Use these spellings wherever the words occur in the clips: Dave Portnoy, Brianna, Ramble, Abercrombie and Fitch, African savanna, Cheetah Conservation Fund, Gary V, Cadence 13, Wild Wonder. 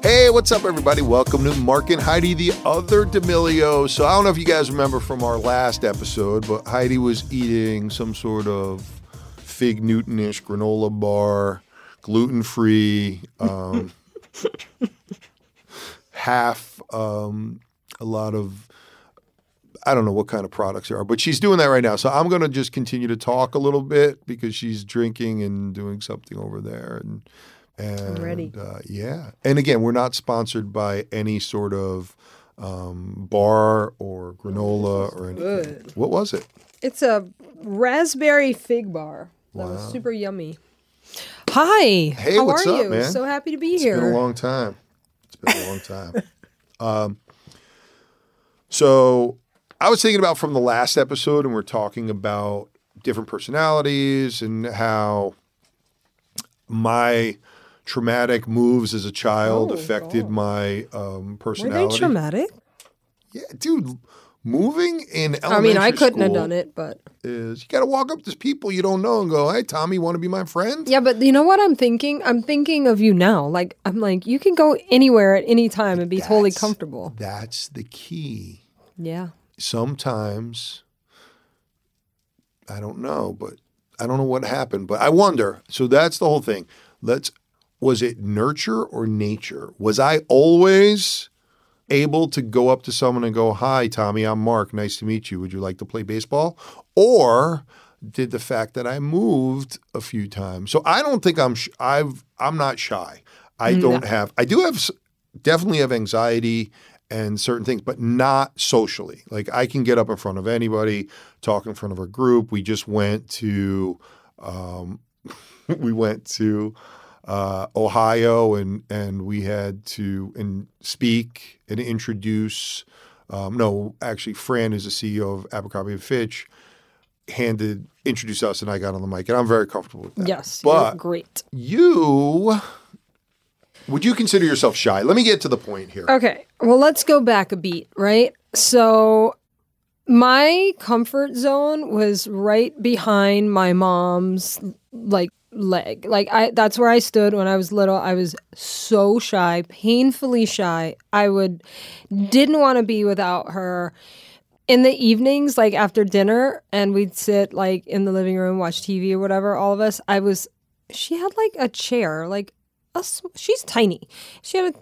Hey, what's up, everybody? Welcome to Mark and Heidi, the other D'Amelio. So I don't know if you guys remember from our last episode, but Heidi was eating some sort of Fig Newton-ish granola bar, gluten-free, half a lot of, I don't know what kind of products there are, but she's doing that right now. So I'm going to just continue to talk a little bit because she's drinking and doing something over there. And I'm ready. Yeah. And again, we're not sponsored by any sort of bar or granola or anything. Good. What was it? It's a raspberry fig bar. That was super yummy. Hi. Hey, how what's are up, you? Man? So happy to be here. It's been a long time. So I was thinking about from the last episode, and we're talking about different personalities and how my traumatic moves as a child affected my personality. Were they traumatic? Yeah, dude, moving in elementary school. I mean, I couldn't have done it, but. Is you got to walk up to people you don't know and go, hey, Tommy, you want to be my friend? Yeah, but you know what I'm thinking? I'm thinking of you now. Like, I'm like, you can go anywhere at any time and be totally comfortable. That's the key. Yeah. Sometimes, I don't know, but I don't know what happened, but I wonder. So that's the whole thing. Was it nurture or nature? Was I always able to go up to someone and go, hi, Tommy, I'm Mark. Nice to meet you. Would you like to play baseball? Or did the fact that I moved a few times. So I don't think I'm not shy. I don't have, I do have, definitely have anxiety and certain things, but not socially. Like I can get up in front of anybody, talk in front of a group. We just went to, Ohio and we had to speak and introduce. Fran is the CEO of Abercrombie and Fitch, introduced us, and I got on the mic, and I'm very comfortable with that. Yes, but you're great. Would you consider yourself shy? Let me get to the point here. Okay, well, let's go back a beat, right? So my comfort zone was right behind my mom's leg. That's where I stood when I was little. I was so shy, painfully shy. I didn't want to be without her. In the evenings, after dinner, and we'd sit in the living room, watch TV or whatever, all of us, she had a chair, she's tiny. She had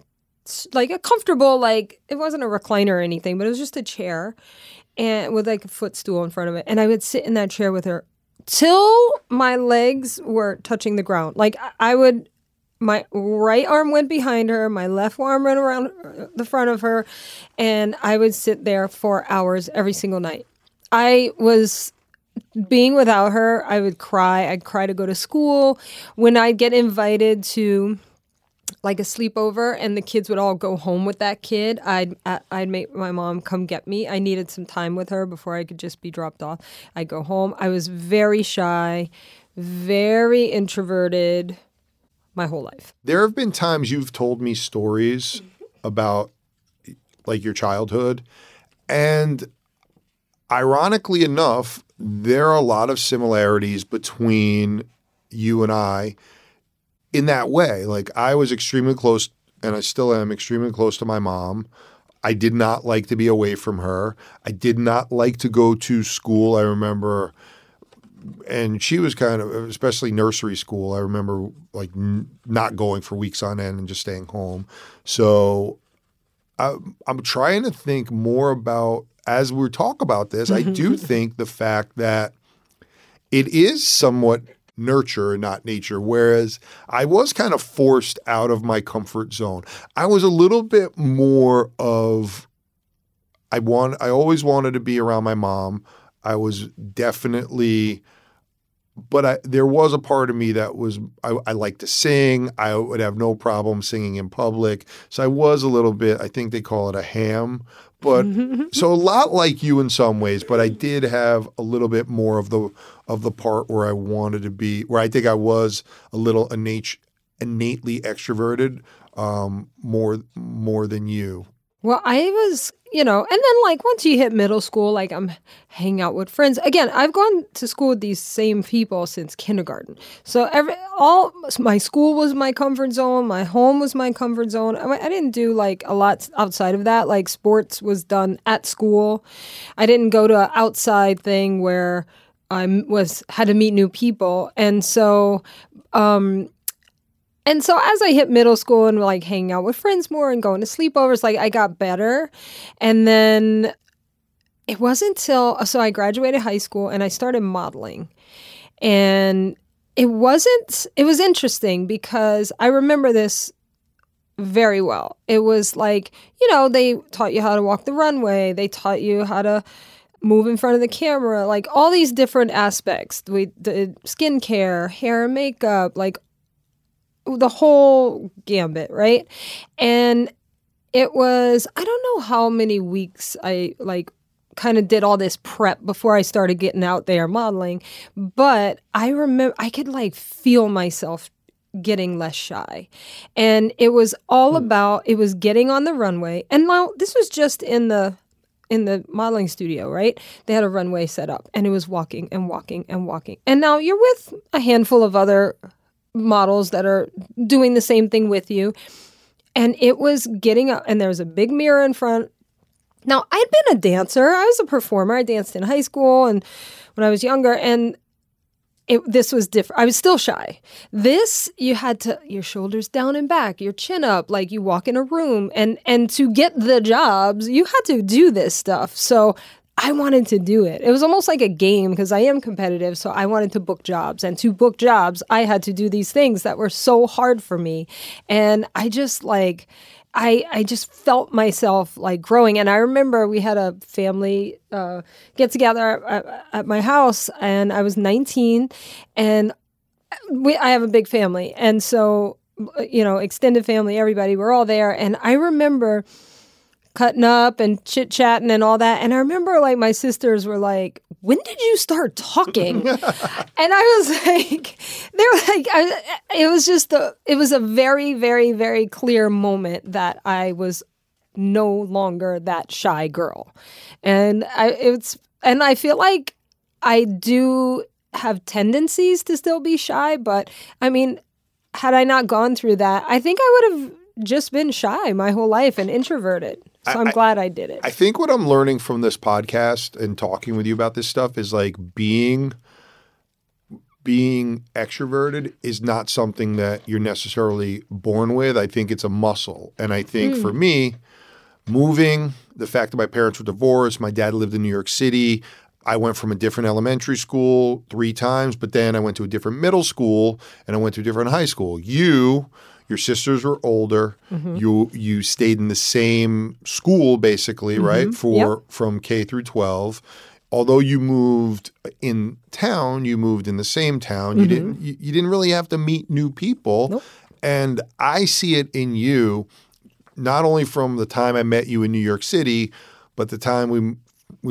a comfortable, it wasn't a recliner or anything, but it was just a chair and with a footstool in front of it. And I would sit in that chair with her till my legs were touching the ground. My right arm went behind her, my left arm went around the front of her, and I would sit there for hours every single night. I was being without her, I would cry. I'd cry to go to school. When I'd get invited to a sleepover and the kids would all go home with that kid, I'd make my mom come get me. I needed some time with her before I could just be dropped off. I'd go home. I was very shy, very introverted my whole life. There have been times you've told me stories about your childhood, and ironically enough, there are a lot of similarities between you and I in that way. I was extremely close, and I still am extremely close to my mom. I did not like to be away from her. I did not like to go to school, I remember. And she was especially nursery school, I remember not going for weeks on end and just staying home. So I'm trying to think more about, as we talk about this, I do think the fact that it is somewhat nurture and not nature, whereas I was kind of forced out of my comfort zone. I was a little bit more of, I always wanted to be around my mom. I was definitely, there was a part of me that was, I liked to sing. I would have no problem singing in public. So I was a little bit, I think they call it a ham. But so a lot like you in some ways, but I did have a little bit more of the part where I wanted to be, where I think I was a little innately extroverted, more than you. Well, I was, you know, and then like once you hit middle school, like I'm hanging out with friends. Again, I've gone to school with these same people since kindergarten. So all my school was my comfort zone. My home was my comfort zone. I didn't do like a lot outside of that. Like sports was done at school. I didn't go to an outside thing where I had to meet new people. And so as I hit middle school and like hanging out with friends more and going to sleepovers, like I got better. And then it wasn't till, so I graduated high school and I started modeling. And it was interesting because I remember this very well. It was like, you know, they taught you how to walk the runway. They taught you how to move in front of the camera, like all these different aspects. We did skincare, hair and makeup, like the whole gambit, right? And it was, I don't know how many weeks I like kind of did all this prep before I started getting out there modeling, but I remember I could like feel myself getting less shy. And it was all about, it was getting on the runway. And now this was just in the modeling studio, right? They had a runway set up and it was walking and walking and walking. And now you're with a handful of other models that are doing the same thing with you. And it was getting up, and there was a big mirror in front. Now, I'd been a dancer. I was a performer. I danced in high school and when I was younger, and this was different. I was still shy. This, you had to, your shoulders down and back, your chin up, like you walk in a room. And to get the jobs, you had to do this stuff. So I wanted to do it. It was almost like a game because I am competitive, so I wanted to book jobs. And to book jobs, I had to do these things that were so hard for me. And I just like, I just felt myself like growing. And I remember we had a family get together at my house, and I was 19, and I have a big family. And so, you know, extended family, everybody, we're all there. And I remember cutting up and chit-chatting and all that. And I remember like my sisters were like, when did you start talking? And I was like, they were like, it was a very, very, very clear moment that I was no longer that shy girl. And I feel like I do have tendencies to still be shy, but I mean, had I not gone through that, I think I would have just been shy my whole life and introverted. So I'm glad I did it. I think what I'm learning from this podcast and talking with you about this stuff is like being extroverted is not something that you're necessarily born with. I think it's a muscle. And I think for me, moving, the fact that my parents were divorced, my dad lived in New York City. I went from a different elementary school 3 times, but then I went to a different middle school and I went to a different high school. Your sisters were older. Mm-hmm. You stayed in the same school basically, mm-hmm. right? From K through 12. Although you moved in town, you moved in the same town. Mm-hmm. You didn't really have to meet new people. Nope. And I see it in you, not only from the time I met you in New York City, but the time we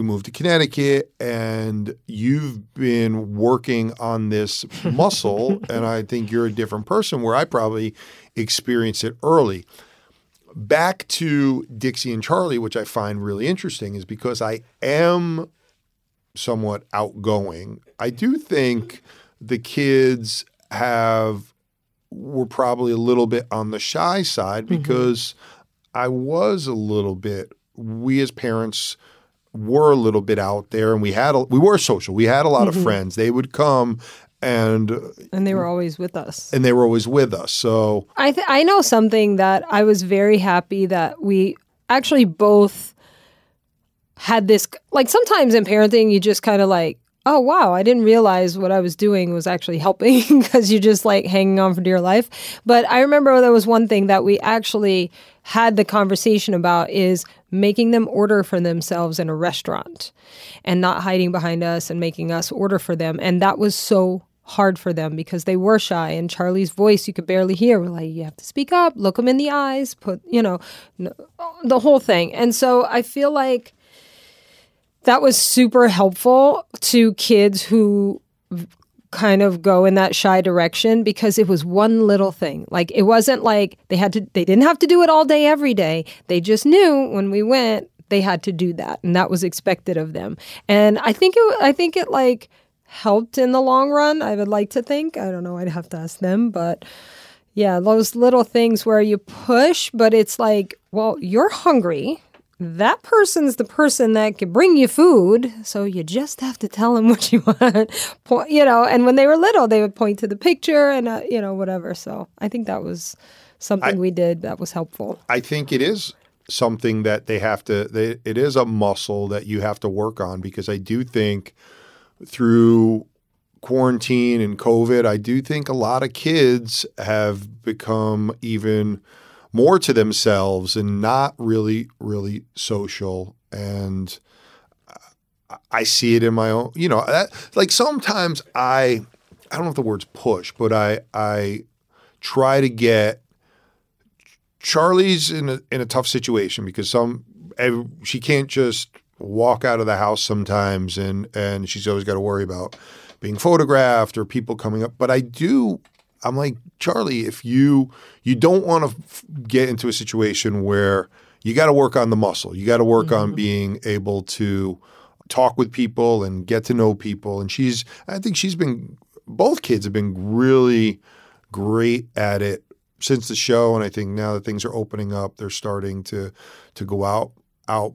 moved to Connecticut, and you've been working on this muscle, and I think you're a different person where I probably experienced it early. Back to Dixie and Charlie, which I find really interesting, is because I am somewhat outgoing. I do think the kids were probably a little bit on the shy side because I was a little bit, we as parents were a little bit out there, and we were social. We had a lot of friends. They would come, and they were always with us. So I know something that I was very happy that we actually both had this. Like sometimes in parenting, you just kind of like, oh wow, I didn't realize what I was doing was actually helping because you're just like hanging on for dear life. But I remember there was one thing that we actually had the conversation about is making them order for themselves in a restaurant and not hiding behind us and making us order for them. And that was so hard for them because they were shy, and Charlie's voice you could barely hear. We're like, you have to speak up, look them in the eyes, put, you know, the whole thing. And so I feel like that was super helpful to kids who kind of go in that shy direction because it was one little thing. Like, it wasn't like they didn't have to do it all day, every day. They just knew when we went, they had to do that. And that was expected of them. And I think it like helped in the long run. I would like to think, I don't know, I'd have to ask them, but yeah, those little things where you push, but it's like, well, you're hungry. That person's the person that can bring you food, so you just have to tell them what you want, you know. And when they were little, they would point to the picture and, you know, whatever. So I think that was something we did that was helpful. I think it is something that it is a muscle that you have to work on, because I do think through quarantine and COVID, I do think a lot of kids have become even more to themselves and not really, really social. And I see it in my own, you know, like sometimes I don't know if the word's push, but I try to get, Charlie's in a tough situation because she can't just walk out of the house sometimes, and she's always got to worry about being photographed or people coming up. But I'm like, Charlie, if you don't want to get into a situation where you got to work on the muscle. You got to work on being able to talk with people and get to know people. And both kids have been really great at it since the show. And I think now that things are opening up, they're starting to go out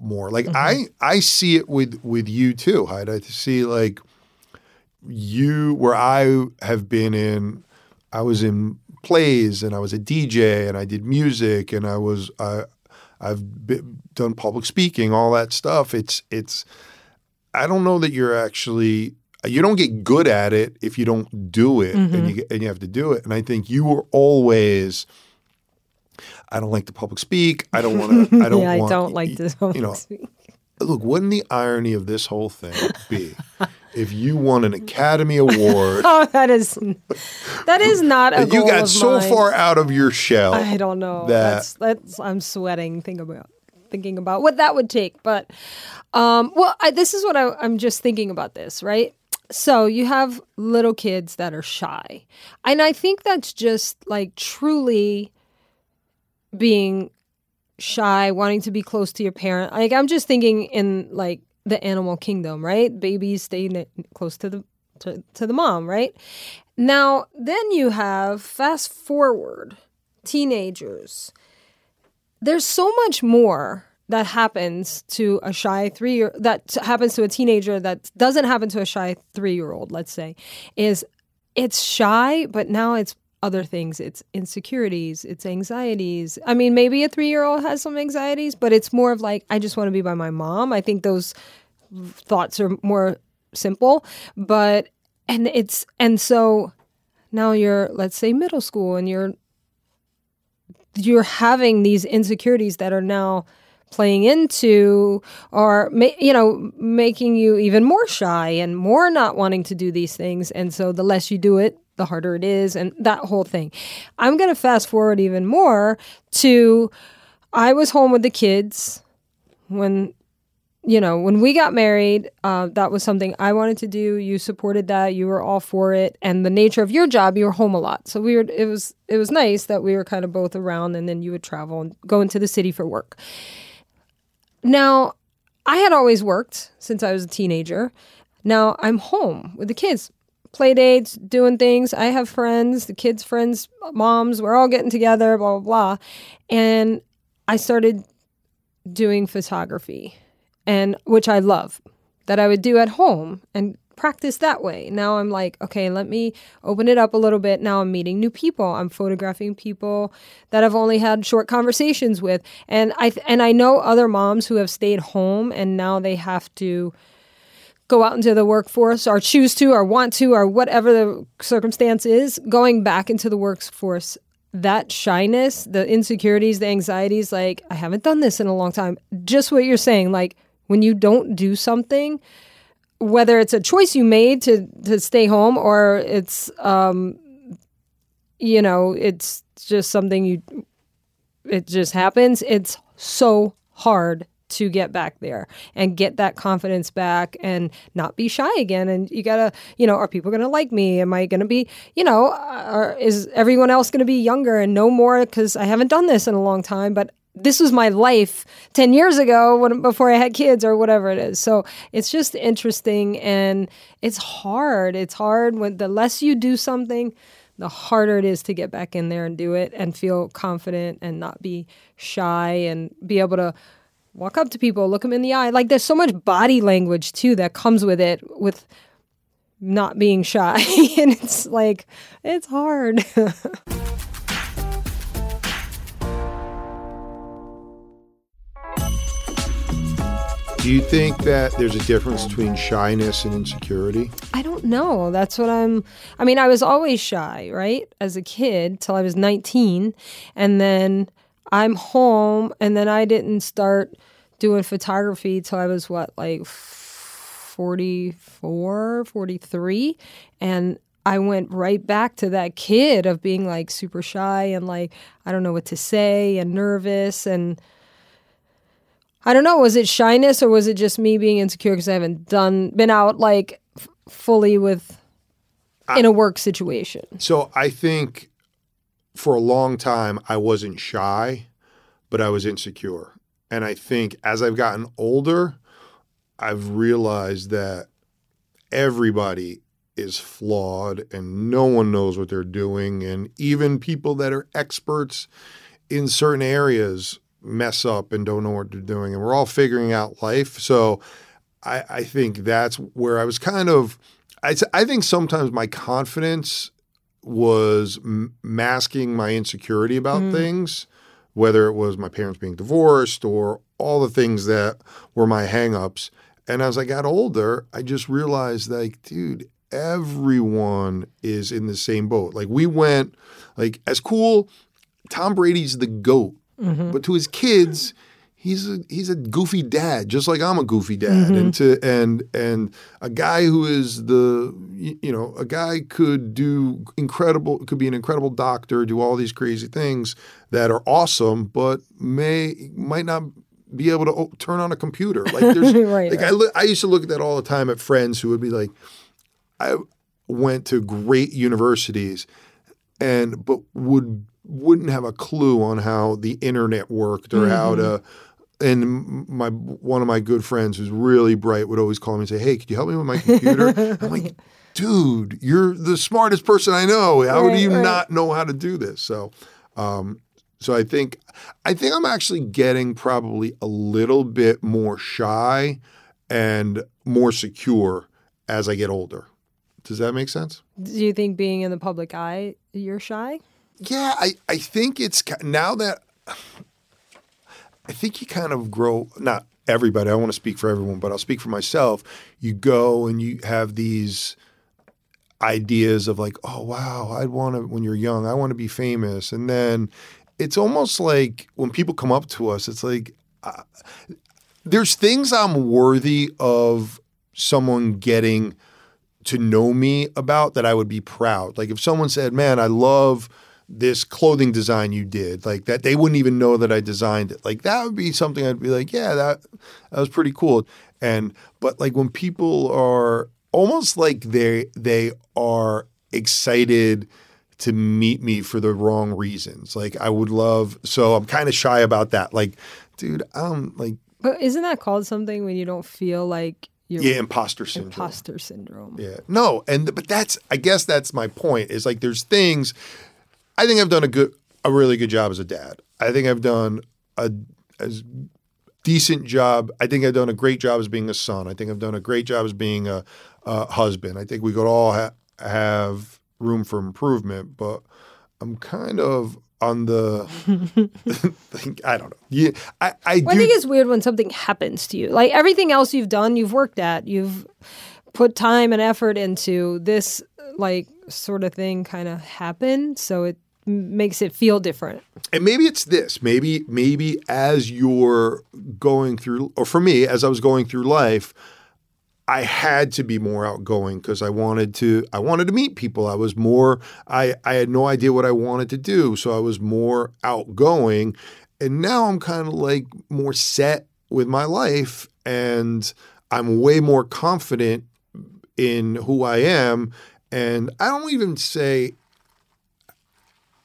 more. Like I see it with you too, Hyde. I see like you, where I was in plays and I was a DJ and I did music and I've done public speaking, all that stuff. It's I don't know that you don't get good at it if you don't do it, and you have to do it. And I think you were always, I don't like to public speak. I don't want to. I don't like to public speak. Look, wouldn't the irony of this whole thing be? If you won an Academy Award, oh, that is not a goal. You got so far out of your shell. I don't know. I'm sweating thinking about what that would take. But this is what I'm just thinking about this, right? So you have little kids that are shy, and I think that's just like truly being shy, wanting to be close to your parent. Like, I'm just thinking in like the animal kingdom, right? Babies stay close to the mom, right? Now, then you have fast forward teenagers. There's so much more that happens to a shy 3 year that happens to a teenager that doesn't happen to a shy 3-year-old. Let's say it's shy, but now it's other things. It's insecurities, it's anxieties. I mean, maybe a 3-year-old has some anxieties, but it's more of like, I just want to be by my mom. I think those thoughts are more simple, so now you're, let's say, middle school, and you're having these insecurities that are now playing into or, you know, making you even more shy and more not wanting to do these things. And so the less you do it, the harder it is, and that whole thing. I'm going to fast forward even more to, I was home with the kids when we got married. That was something I wanted to do. You supported that. You were all for it. And the nature of your job, you were home a lot. So it was nice that we were kind of both around, and then you would travel and go into the city for work. Now, I had always worked since I was a teenager. Now I'm home with the kids. Play dates, doing things. I have friends, the kids' friends, moms. We're all getting together, blah, blah, blah. And I started doing photography, and which I love, that I would do at home and practice that way. Now I'm like, okay, let me open it up a little bit. Now I'm meeting new people. I'm photographing people that I've only had short conversations with. And I know other moms who have stayed home, and now they have to go out into the workforce, or choose to, or want to, or whatever the circumstance is, going back into the workforce. That shyness, the insecurities, the anxieties, like, I haven't done this in a long time. Just what you're saying, like, when you don't do something, whether it's a choice you made to stay home, or it's, you know, it's just something it just happens. It's so hard to get back there and get that confidence back and not be shy again. And you gotta, you know, are people going to like me? Am I going to be, you know, is everyone else going to be younger and know more? Because I haven't done this in a long time, but this was my life 10 years ago before I had kids or whatever it is. So it's just interesting and it's hard. It's hard when the less you do something, the harder it is to get back in there and do it and feel confident and not be shy and be able to walk up to people, look them in the eye. Like there's so much body language too that comes with it, with not being shy. And it's like, it's hard. Do you think that there's a difference between shyness and insecurity? I don't know. That's what I was always shy, right? As a kid till I was 19. And then I'm home. And then I didn't start doing photography till I was, 44, 43. And I went right back to that kid of being, super shy and, I don't know what to say and nervous and... I don't know, was it shyness or was it just me being insecure because I haven't been out fully in a work situation? So I think for a long time I wasn't shy, but I was insecure. And I think as I've gotten older, I've realized that everybody is flawed and no one knows what they're doing. And even people that are experts in certain areas mess up and don't know what they're doing. And we're all figuring out life. So I think that's where I was I think sometimes my confidence was masking my insecurity about things, whether it was my parents being divorced or all the things that were my hangups. And as I got older, I just realized dude, everyone is in the same boat. We went as cool, Tom Brady's the GOAT. Mm-hmm. But to his kids, he's a goofy dad, just like I'm a goofy dad. Mm-hmm. And a guy who is a guy could be an incredible doctor, do all these crazy things that are awesome, but might not be able to turn on a computer. There's I used to look at that all the time at friends who would be I went to great universities, but wouldn't have a clue on how the internet worked or how to. And one of my good friends who's really bright would always call me and say, "Hey, could you help me with my computer?" I'm like, "Dude, you're the smartest person I know. How do you not know how to do this?" So, so I think I'm actually getting probably a little bit more shy and more secure as I get older. Does that make sense? Do you think being in the public eye, you're shy? Yeah, I think it's now that I think you kind of grow, not everybody, I don't want to speak for everyone, but I'll speak for myself. You go and you have these ideas of oh, wow, when you're young, I want to be famous. And then it's almost like when people come up to us, it's there's things I'm worthy of someone getting to know me about that I would be proud. If someone said, "Man, I love this clothing design you did," that they wouldn't even know that I designed it. That would be something I'd be yeah, that was pretty cool. But when people are almost they are excited to meet me for the wrong reasons. So I'm kind of shy about that. Dude, I'm But isn't that called something when you don't feel imposter syndrome. Imposter syndrome. Yeah. No, but that's, I guess that's my point is there's things. I think I've done a really good job as a dad. I think I've done a decent job. I think I've done a great job as being a son. I think I've done a great job as being a husband. I think we could all have room for improvement, but I'm kind of on the I don't know. Yeah, I think it's weird when something happens to you. Everything else you've done, you've worked at, you've put time and effort into this sort of thing kind of happened, so it makes it feel different. And maybe it's this. Maybe as you're going through, or for me, as I was going through life, I had to be more outgoing because I wanted to meet people. I had no idea what I wanted to do, so I was more outgoing. And now I'm kind of more set with my life, and I'm way more confident in who I am. And I don't even say,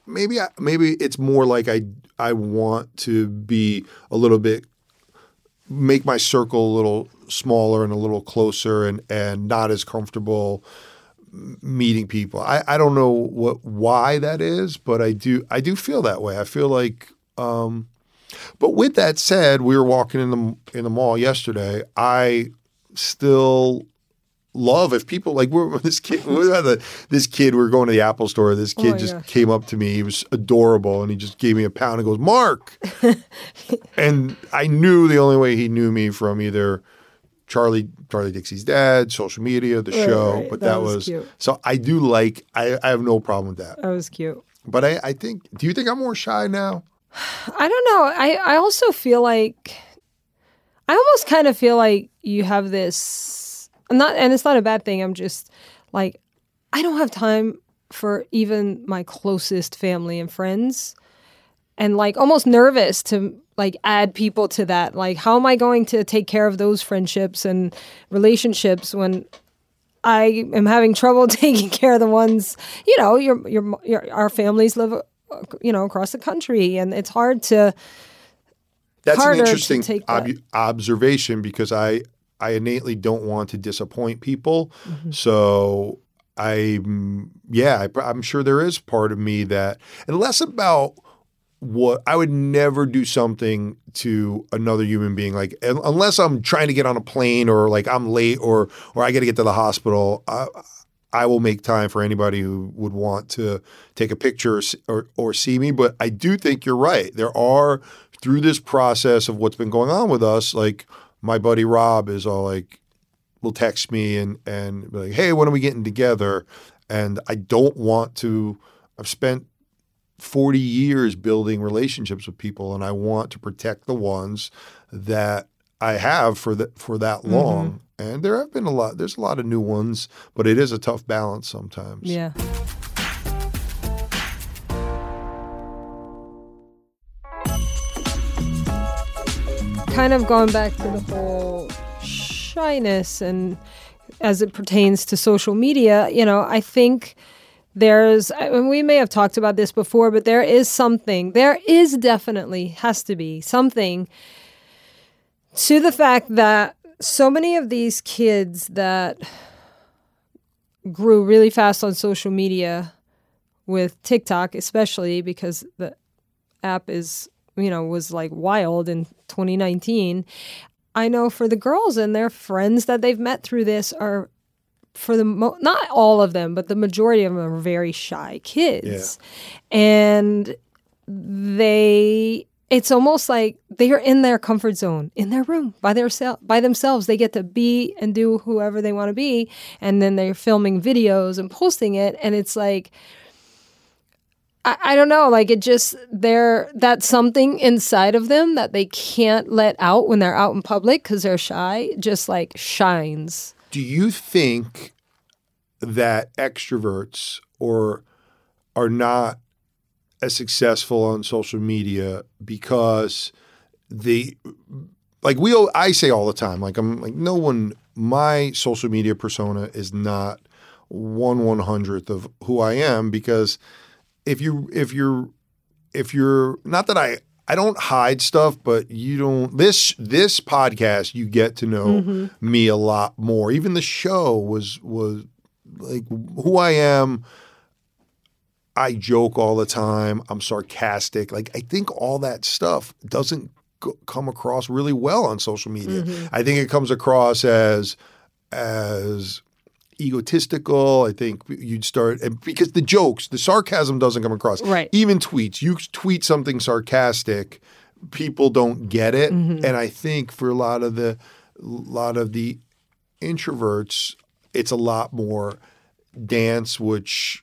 maybe it's more like I want to be a little bit, make my circle a little smaller and a little closer and not as comfortable meeting people. I don't know why that is, but I do feel that way. I feel like, but with that said, we were walking in the mall yesterday. I still love if people like we were going to the Apple store. This kid came up to me. He was adorable, and he just gave me a pound and goes, "Mark." And I knew the only way he knew me from either Charlie Dixie's dad, social media, the show. Right. But that was cute. So I do like, I have no problem with that. That was cute. But I think, do you think I'm more shy now? I don't know. I also feel like, I almost kind of feel like you have this, and it's not a bad thing. I'm just like, I don't have time for even my closest family and friends. And like almost nervous to like add people to that. Like, how am I going to take care of those friendships and relationships when I am having trouble taking care of the ones, you know, our families live, you know, across the country, and it's hard to. That's an interesting observation because I innately don't want to disappoint people. Mm-hmm. So I'm sure there is part of me that, and less about. What I would never do something to another human being, like unless I'm trying to get on a plane or like I'm late or I got to get to the hospital. I will make time for anybody who would want to take a picture or see me. But I do think you're right. There are, through this process of what's been going on with us, like my buddy Rob is all like, will text me and be like, "Hey, when are we getting together?" And I don't want to. I've spent 40 years building relationships with people, and I want to protect the ones that I have for that long. Mm-hmm. And there have been there's a lot of new ones, but it is a tough balance sometimes. Yeah. Kind of going back to the whole shyness and as it pertains to social media, you know, I think we may have talked about this before, but there definitely has to be something to the fact that so many of these kids that grew really fast on social media with TikTok, especially because the app is, you know, was like wild in 2019. I know for the girls and their friends that they've met through this are, not all of them, but the majority of them are very shy kids. Yeah. And it's almost like they are in their comfort zone, in their room, by themselves. They get to be and do whoever they want to be. And then they're filming videos and posting it. And it's like, I don't know, like it just, that's something inside of them that they can't let out when they're out in public because they're shy, just like shines. Do you think that extroverts are not as successful on social media because I say all the time, like I'm like my social media persona is not 1/100th of who I am, because if you're not that I don't hide stuff, but you don't. This podcast, you get to know mm-hmm. me a lot more. Even the show was like who I am. I joke all the time. I'm sarcastic. Like I think all that stuff doesn't come across really well on social media. Mm-hmm. I think it comes across as egotistical. I think you'd start, and because the jokes, the sarcasm doesn't come across. Right. Even tweets. You tweet something sarcastic, people don't get it. Mm-hmm. And I think for a lot of the introverts, it's a lot more dance, which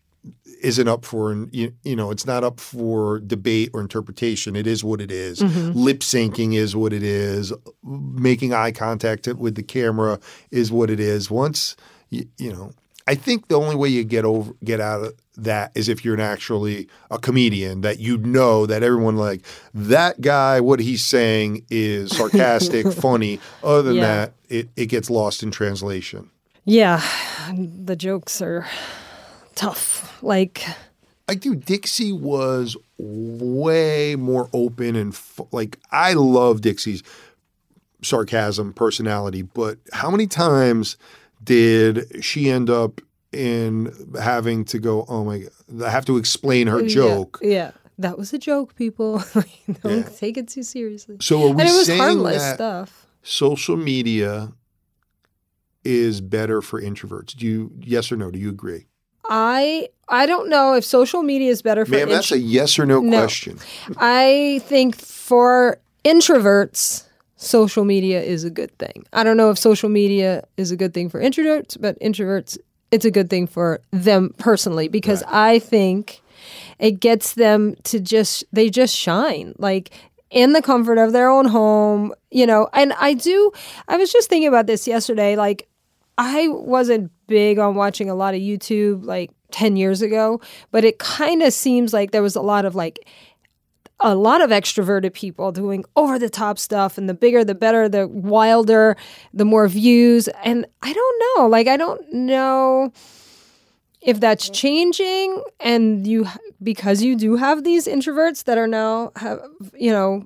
isn't up for, you know, it's not up for debate or interpretation. It is what it is. Mm-hmm. Lip syncing is what it is. Making eye contact with the camera is what it is. Once, you know, I think the only way you get out of that is if you're actually a comedian, that you know that everyone like, that guy, what he's saying is sarcastic, funny. Other than that, it gets lost in translation. Yeah, the jokes are tough. Like, I think Dixie was way more open and like, I love Dixie's sarcasm, personality, but how many times did she end up in having to go, oh my God, I have to explain her joke? Yeah, that was a joke, people. Don't take it too seriously. So are we saying harmless that stuff. Social media is better for introverts? Do you, yes or no? Do you agree? I don't know if social media is better for introverts. Ma'am, that's a yes or no question. I think for introverts, social media is a good thing. I don't know if social media is a good thing for introverts, but introverts, it's a good thing for them personally, because I think it gets them to they just shine. Like, in the comfort of their own home, you know. And I was just thinking about this yesterday. Like, I wasn't big on watching a lot of YouTube like 10 years ago, but it kind of seems like there was a lot of extroverted people doing over-the-top stuff, and the bigger, the better, the wilder, the more views. And I don't know. Like, I don't know if that's changing, and because you do have these introverts that are now have, you know,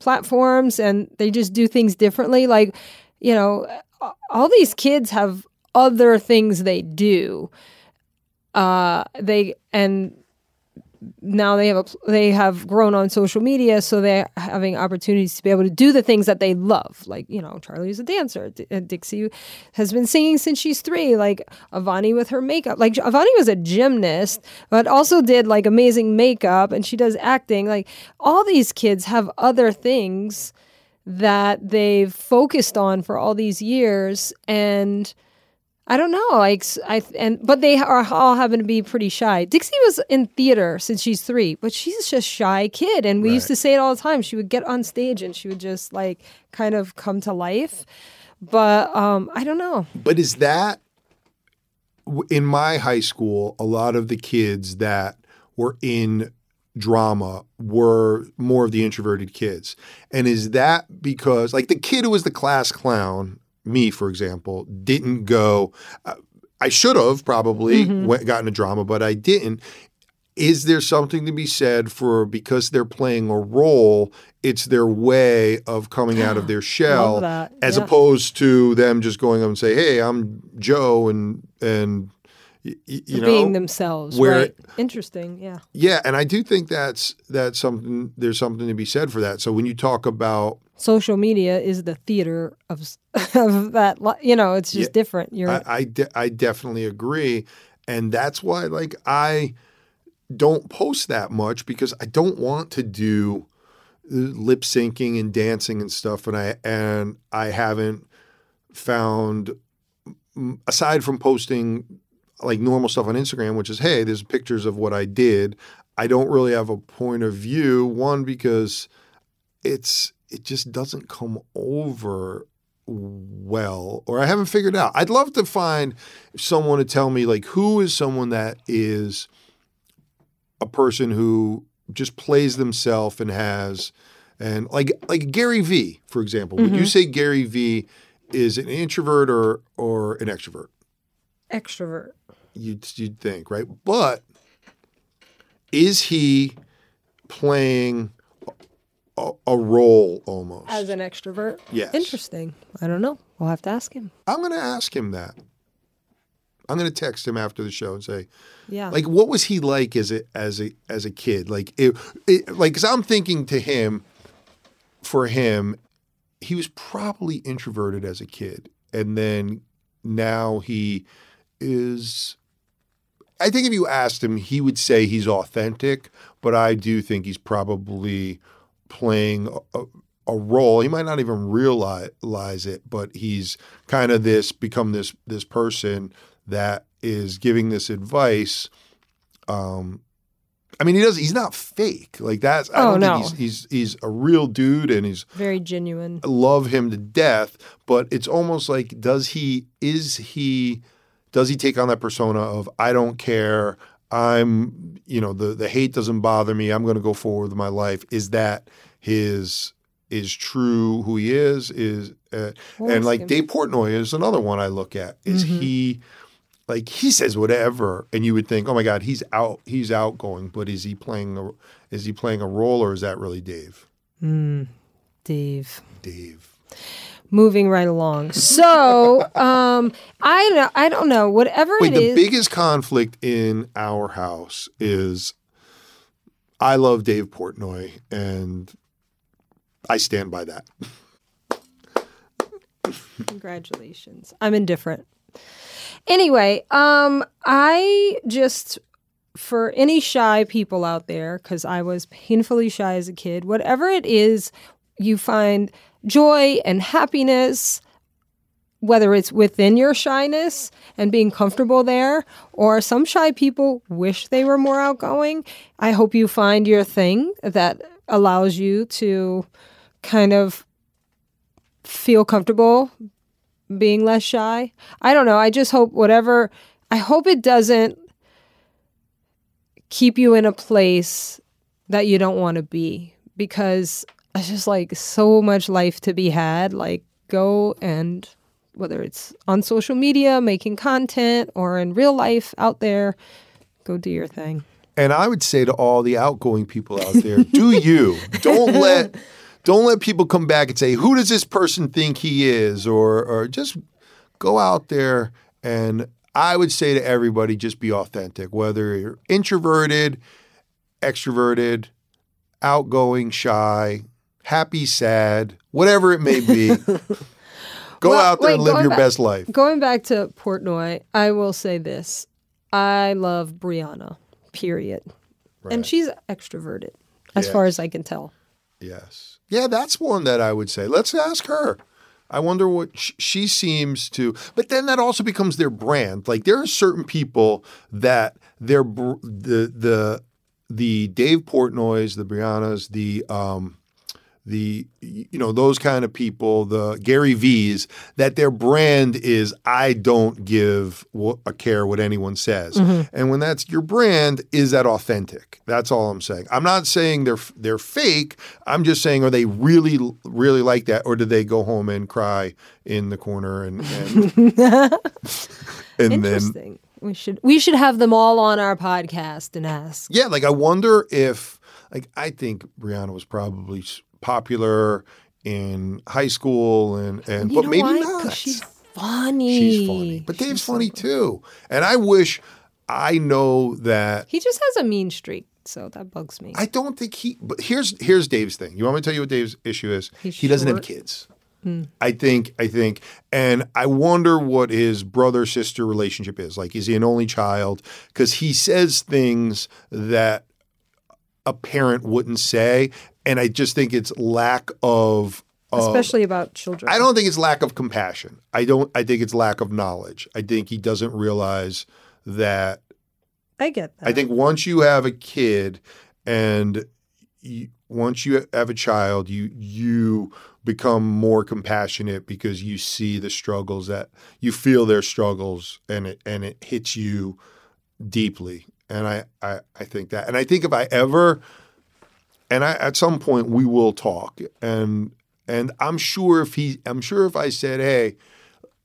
platforms, and they just do things differently. Like, you know, all these kids have other things they do. Now they have grown on social media, so they're having opportunities to be able to do the things that they love. Like, you know, Charlie's a dancer. Dixie has been singing since she's 3. Like, Avani with her makeup. Like, Avani was a gymnast, but also did like amazing makeup, and she does acting. Like, all these kids have other things that they've focused on for all these years, and I don't know, but they are all happen to be pretty shy. Dixie was in theater since she's 3, but she's just a shy kid, and we used to say it all the time. She would get on stage and she would just like kind of come to life, but I don't know. But is that, in my high school, a lot of the kids that were in drama were more of the introverted kids, and is that because like the kid who was the class clown, me, for example, didn't go, I should have probably gotten a drama, but I didn't. Is there something to be said for, because they're playing a role, it's their way of coming out of their shell, as opposed to them just going up and say, hey, I'm Joe, and you know, being themselves, right? Interesting, yeah. Yeah, and I do think that's something, there's something to be said for that. So when you talk about social media is the theater of that, you know, it's just different. I definitely agree. And that's why, like, I don't post that much, because I don't want to do lip syncing and dancing and stuff. And I haven't found, aside from posting like normal stuff on Instagram, which is, hey, there's pictures of what I did, I don't really have a point of view. One, because it just doesn't come over well, or I haven't figured out. I'd love to find someone to tell me, like, who is someone that is a person who just plays themselves and has, and like Gary V, for example. Would you say Gary V is an introvert or an extrovert? Extrovert. You'd think, right? But is he playing a role almost as an extrovert? Yes. Interesting. I don't know. We'll have to ask him. I'm going to ask him that. I'm going to text him after the show and say, "Yeah, like, what was he like as a kid? Like, because I'm thinking to him, for him, he was probably introverted as a kid, and then now he is." I think if you asked him, he would say he's authentic, but I do think he's probably playing a role. He might not even realize it, but he's kind of become this person that is giving this advice. I mean, he's not fake like that. I don't think he's a real dude, and he's very genuine. I love him to death, but it's almost like, does he take on that persona of, I don't care, I'm, you know, the hate doesn't bother me. I'm going to go forward with my life. Is that his true who he is? And like Dave Portnoy is another one I look at. Is he like, he says whatever, and you would think, oh my God, he's outgoing. But is he playing a role, or is that really Dave? Dave. Moving right along. So I don't know. Whatever it is. The biggest conflict in our house is I love Dave Portnoy, and I stand by that. Congratulations. I'm indifferent. Anyway, I just, for any shy people out there, because I was painfully shy as a kid, whatever it is you find joy and happiness, whether it's within your shyness and being comfortable there, or some shy people wish they were more outgoing. I hope you find your thing that allows you to kind of feel comfortable being less shy. I don't know. I just hope whatever, I hope it doesn't keep you in a place that you don't want to be, because it's just like so much life to be had. Like, go and whether it's on social media, making content, or in real life out there, go do your thing. And I would say to all the outgoing people out there, do you. Don't let people come back and say, who does this person think he is? Or just go out there. And I would say to everybody, just be authentic, whether you're introverted, extroverted, outgoing, shy, happy, sad, whatever it may be. Go out there and live your best life. Going back to Portnoy, I will say this. I love Brianna, period. Right. And she's extroverted, as far as I can tell. Yes. Yeah, that's one that I would say. Let's ask her. I wonder what she seems to. But then that also becomes their brand. Like, there are certain people that their the Dave Portnoys, the Briannas, the you know, those kind of people, the Gary V's, that their brand is, I don't give a care what anyone says. And when that's your brand, is that authentic? That's all I'm saying. I'm not saying they're fake. I'm just saying, are they really, really like that? Or do they go home and cry in the corner? And interesting. Then we should have them all on our podcast and ask. Yeah, like, I wonder if, like, I think Brianna was probably popular in high school, and but maybe not. 'Cause she's funny. But Dave's funny too. And I wish, I know that he just has a mean streak, so that bugs me. I don't think he. But here's Dave's thing. You want me to tell you what Dave's issue is? He doesn't have kids. I think, and I wonder what his brother-sister relationship is. Like, is he an only child? Because he says things that a parent wouldn't say, and I just think it's lack of especially about children. I don't think it's lack of compassion. I think it's lack of knowledge. I think he doesn't realize that. I get that. I think once you have a kid and once you have a child, you become more compassionate because you see the struggles, that you feel their struggles, and it hits you deeply. And I think that, and I think if I ever, and I, at some point we will talk, and I'm sure if I said, hey,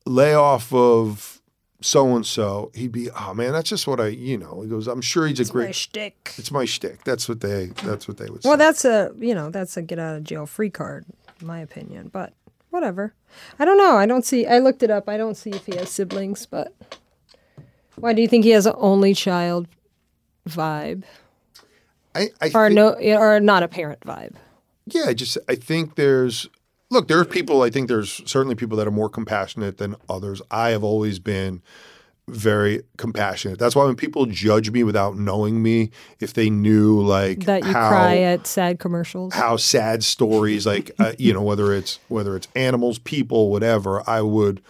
lay off of so-and-so, he'd be, oh man, that's just what I, you know, he goes, I'm sure he's a great. It's my shtick. It's my shtick. That's what they would say. Well, that's a get out of jail free card. My opinion, but whatever. I don't know. I looked it up. I don't see if he has siblings, but why do you think he has an only child vibe? Or not a parent vibe. Yeah, I think there's certainly people that are more compassionate than others. I have always been very compassionate. That's why when people judge me without knowing me, if they knew like that you cry at sad commercials, how sad stories, like you know, whether it's animals, people, whatever, I would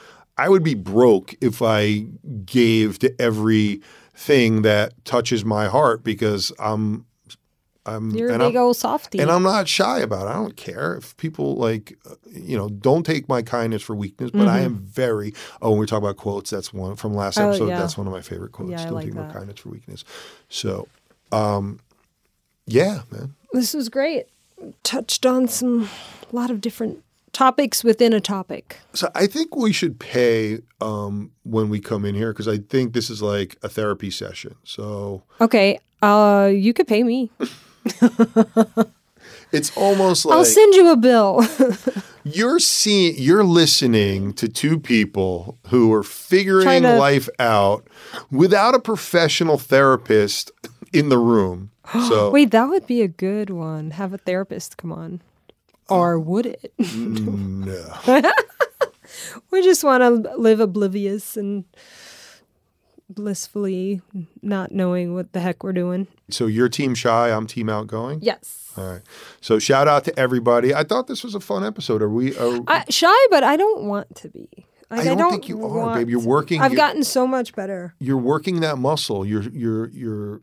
be broke if I gave to every thing that touches my heart, because I'm You're a big old softie. And I'm not shy about it. I don't care if people like, you know, don't take my kindness for weakness, but I am very, when we talk about quotes, that's one from last episode. Yeah. That's one of my favorite quotes. Yeah, don't like take my kindness for weakness. So, yeah, man. This was great. Touched on a lot of different topics within a topic. So I think we should pay when we come in here, because I think this is like a therapy session. So okay, you could pay me. It's almost like I'll send you a bill. You're listening to two people who are figuring life out without a professional therapist in the room. So wait, that would be a good one. Have a therapist come on. Or would it? No. We just want to live oblivious and blissfully not knowing what the heck we're doing. So you're team shy, I'm team outgoing? Yes. All right. So shout out to everybody. I thought this was a fun episode. Are we? Shy, but I don't want to be. Like, I don't think you are, babe. You're working. I've gotten so much better. You're working that muscle. You're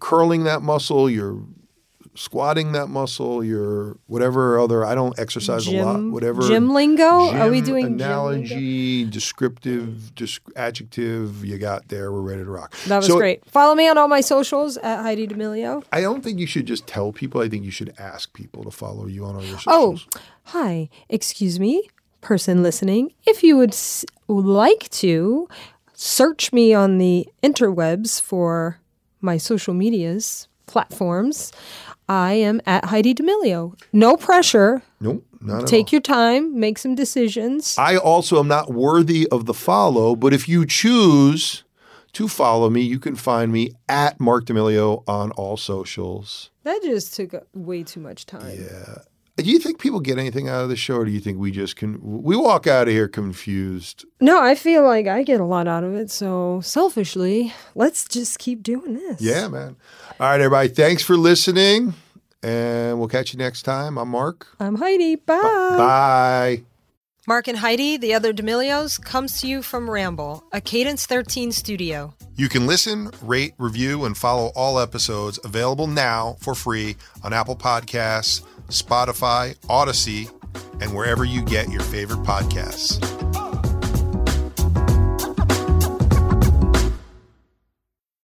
curling that muscle. You're squatting that muscle, your whatever other, I don't exercise a lot, whatever. Gym lingo? Are we doing analogy, gym lingo? Descriptive, adjective, you got there, we're ready to rock. That was great. Follow me on all my socials at Heidi D'Amelio. I don't think you should just tell people, I think you should ask people to follow you on all your socials. Oh, hi, excuse me, person listening, if you would like to search me on the interwebs for my social medias platforms, I am at Heidi D'Amelio. No pressure. Nope, not at all. Take your time. Make some decisions. I also am not worthy of the follow, but if you choose to follow me, you can find me at Mark D'Amelio on all socials. That just took way too much time. Yeah. Do you think people get anything out of the show, or do you think we walk out of here confused? No, I feel like I get a lot out of it. So selfishly, let's just keep doing this. Yeah, man. All right, everybody. Thanks for listening, and we'll catch you next time. I'm Mark. I'm Heidi. Bye. Bye. Mark and Heidi, the other D'Amelios, comes to you from Ramble, a Cadence 13 studio. You can listen, rate, review, and follow all episodes available now for free on Apple Podcasts, Spotify, Odyssey, and wherever you get your favorite podcasts.